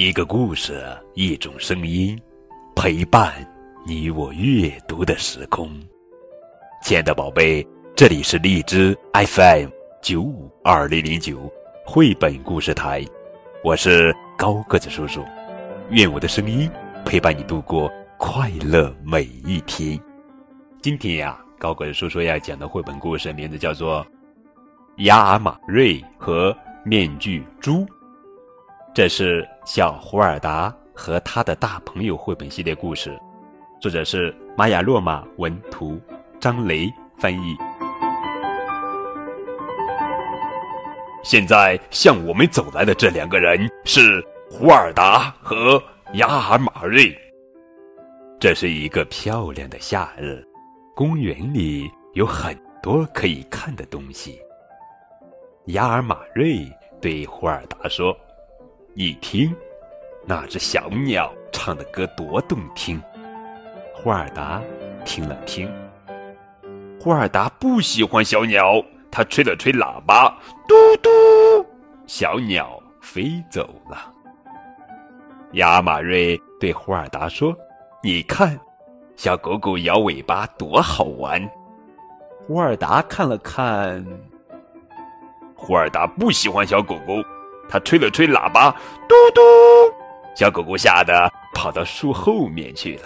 一个故事，一种声音，陪伴你我阅读的时空。亲爱的宝贝，这里是荔枝 FM952009 绘本故事台，我是高个子叔叔，愿我的声音陪伴你度过快乐每一天。今天呀，高个子叔叔要讲的绘本故事名字叫做亚尔马瑞和面具猪，这是小胡尔达和他的大朋友绘本系列故事，作者是玛雅洛玛文图，张雷翻译。现在向我们走来的这两个人是胡尔达和亚尔马瑞。这是一个漂亮的夏日，公园里有很多可以看的东西。亚尔马瑞对胡尔达说，你听，那只小鸟唱的歌多动听。胡尔达听了听，胡尔达不喜欢小鸟，他吹了吹喇叭，嘟嘟，小鸟飞走了。亚尔马瑞对胡尔达说，你看，小狗狗摇尾巴多好玩。胡尔达看了看，胡尔达不喜欢小狗狗，他吹了吹喇叭，嘟嘟，小狗狗吓得跑到树后面去了。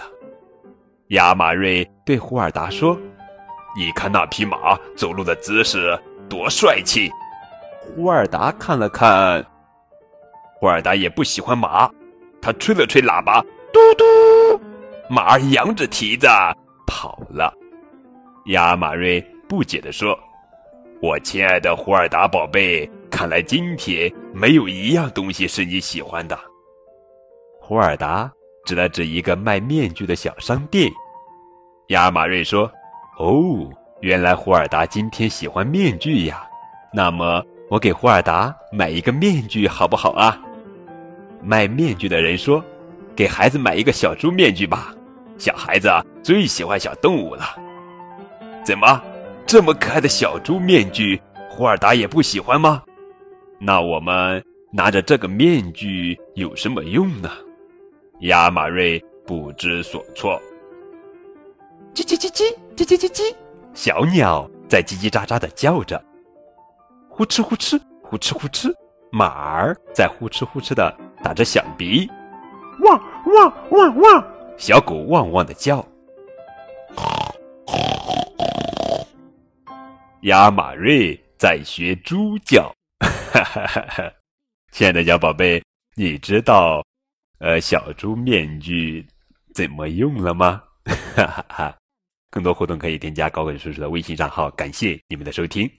亚尔马瑞对胡尔达说，你看那匹马走路的姿势多帅气。胡尔达看了看，胡尔达也不喜欢马，他吹了吹喇叭，嘟嘟，马扬着蹄子跑了。亚尔马瑞不解地说，我亲爱的胡尔达宝贝，看来今天没有一样东西是你喜欢的。胡尔达指了指一个卖面具的小商店。亚尔马瑞说，哦，原来胡尔达今天喜欢面具呀，那么我给胡尔达买一个面具好不好啊？卖面具的人说，给孩子买一个小猪面具吧，小孩子最喜欢小动物了。怎么，这么可爱的小猪面具，胡尔达也不喜欢吗？那我们拿着这个面具有什么用呢？亚尔马瑞不知所措。叽叽叽叽叽叽叽叽，小鸟在叽叽喳喳地叫着，呼哧呼哧呼哧呼哧，马儿在呼哧呼哧地打着响鼻，汪汪汪汪，小狗汪汪地叫。亚尔马瑞在学猪叫。亲爱的小宝贝，你知道小猪面具怎么用了吗？更多互动可以添加高个子叔叔的微信账号，感谢你们的收听。